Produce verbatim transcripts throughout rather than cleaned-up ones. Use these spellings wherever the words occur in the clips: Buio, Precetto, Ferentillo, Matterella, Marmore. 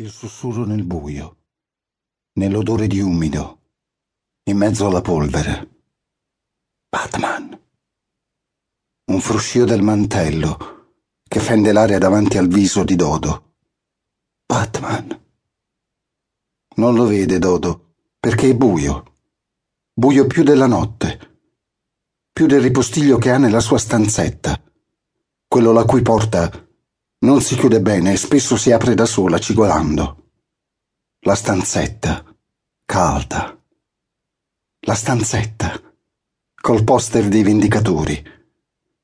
Il sussurro nel buio, nell'odore di umido, in mezzo alla polvere. Batman. Un fruscio del mantello che fende l'aria davanti al viso di Dodo. Batman. Non lo vede Dodo, perché è buio. Buio più della notte, più del ripostiglio che ha nella sua stanzetta, quello la cui porta non si chiude bene e spesso si apre da sola cigolando. La stanzetta, calda. La stanzetta, col poster dei Vendicatori,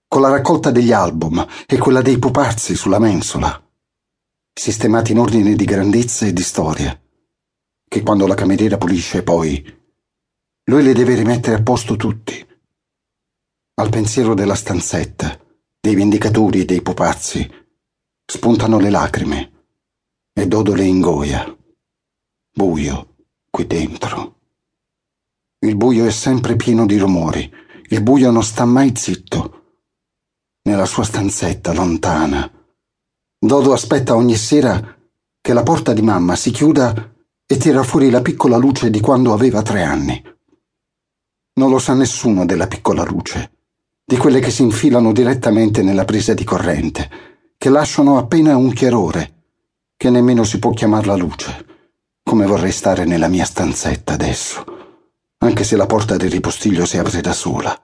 con la raccolta degli album e quella dei pupazzi sulla mensola, sistemati in ordine di grandezza e di storia, che quando la cameriera pulisce poi, lui le deve rimettere a posto tutti. Al pensiero della stanzetta, dei Vendicatori e dei pupazzi, spuntano le lacrime e Dodo le ingoia. Buio qui dentro. Il buio è sempre pieno di rumori. Il buio non sta mai zitto. Nella sua stanzetta lontana, Dodo aspetta ogni sera che la porta di mamma si chiuda e tira fuori la piccola luce di quando aveva tre anni. Non lo sa nessuno della piccola luce, di quelle che si infilano direttamente nella presa di corrente, che lasciano appena un chiarore, che nemmeno si può chiamarla luce, come vorrei stare nella mia stanzetta adesso, anche se la porta del ripostiglio si apre da sola.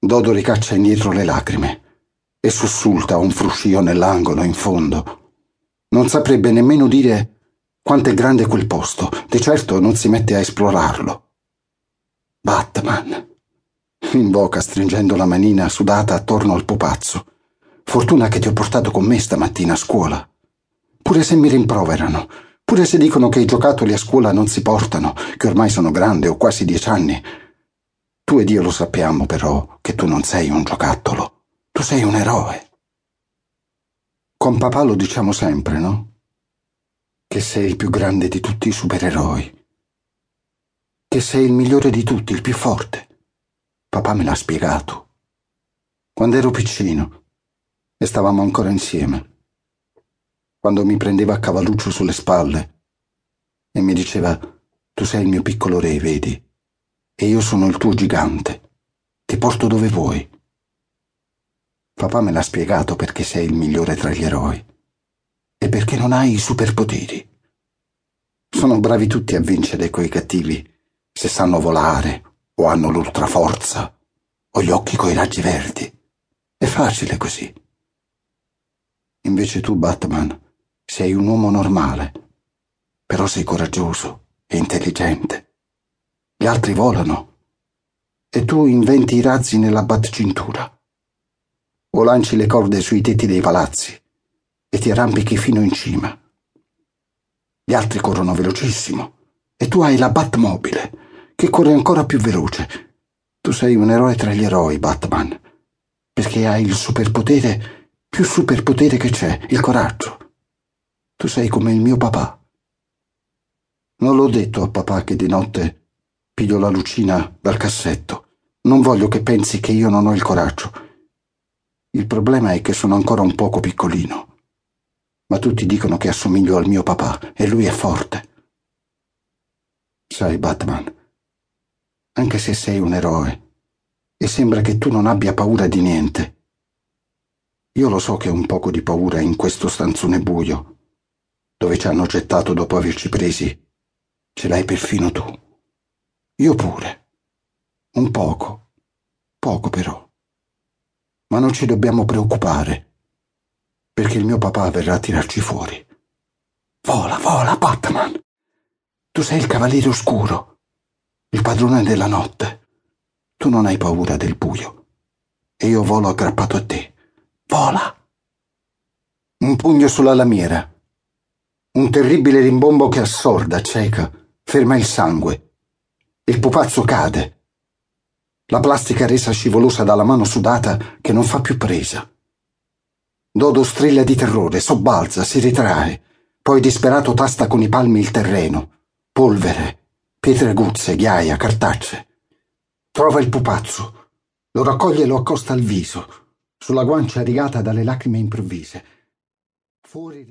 Dodo ricaccia indietro le lacrime e sussulta un fruscio nell'angolo in fondo. Non saprebbe nemmeno dire quanto è grande quel posto, di certo non si mette a esplorarlo. Batman, invoca stringendo la manina sudata attorno al pupazzo. Fortuna che ti ho portato con me stamattina a scuola. Pure se mi rimproverano, pure se dicono che i giocattoli a scuola non si portano, che ormai sono grande, ho quasi dieci anni. Tu ed io lo sappiamo però che tu non sei un giocattolo, tu sei un eroe. Con papà lo diciamo sempre, no? Che sei il più grande di tutti i supereroi. Che sei il migliore di tutti, il più forte. Papà me l'ha spiegato. Quando ero piccino, e stavamo ancora insieme, quando mi prendeva a cavalluccio sulle spalle e mi diceva: tu sei il mio piccolo re, vedi, e io sono il tuo gigante, ti porto dove vuoi. Papà me l'ha spiegato perché sei il migliore tra gli eroi e perché non hai i superpoteri. Sono bravi tutti a vincere coi cattivi se sanno volare o hanno l'ultraforza o gli occhi coi raggi verdi. È facile così. Invece tu, Batman, sei un uomo normale, però sei coraggioso e intelligente. Gli altri volano e tu inventi i razzi nella batcintura o lanci le corde sui tetti dei palazzi e ti arrampichi fino in cima. Gli altri corrono velocissimo e tu hai la Batmobile che corre ancora più veloce. Tu sei un eroe tra gli eroi, Batman, perché hai il superpotere più superpotere che c'è, il coraggio. Tu sei come il mio papà. Non l'ho detto a papà che di notte piglio la lucina dal cassetto. Non voglio che pensi che io non ho il coraggio. Il problema è che sono ancora un poco piccolino, ma tutti dicono che assomiglio al mio papà e lui è forte. Sai, Batman, anche se sei un eroe e sembra che tu non abbia paura di niente, io lo so che un poco di paura in questo stanzone buio, dove ci hanno gettato dopo averci presi, ce l'hai perfino tu. Io pure. Un poco. Poco però. Ma non ci dobbiamo preoccupare, perché il mio papà verrà a tirarci fuori. Vola, vola, Batman! Tu sei il cavaliere oscuro, il padrone della notte. Tu non hai paura del buio, e io volo aggrappato a te. Vola! Un pugno sulla lamiera. Un terribile rimbombo che assorda, cieca, ferma il sangue. Il pupazzo cade. La plastica resa scivolosa dalla mano sudata che non fa più presa. Dodo strilla di terrore, sobbalza, si ritrae. Poi disperato tasta con i palmi il terreno. Polvere, pietre aguzze, ghiaia, cartacce. Trova il pupazzo. Lo raccoglie e lo accosta al viso, sulla guancia rigata dalle lacrime improvvise. Fuori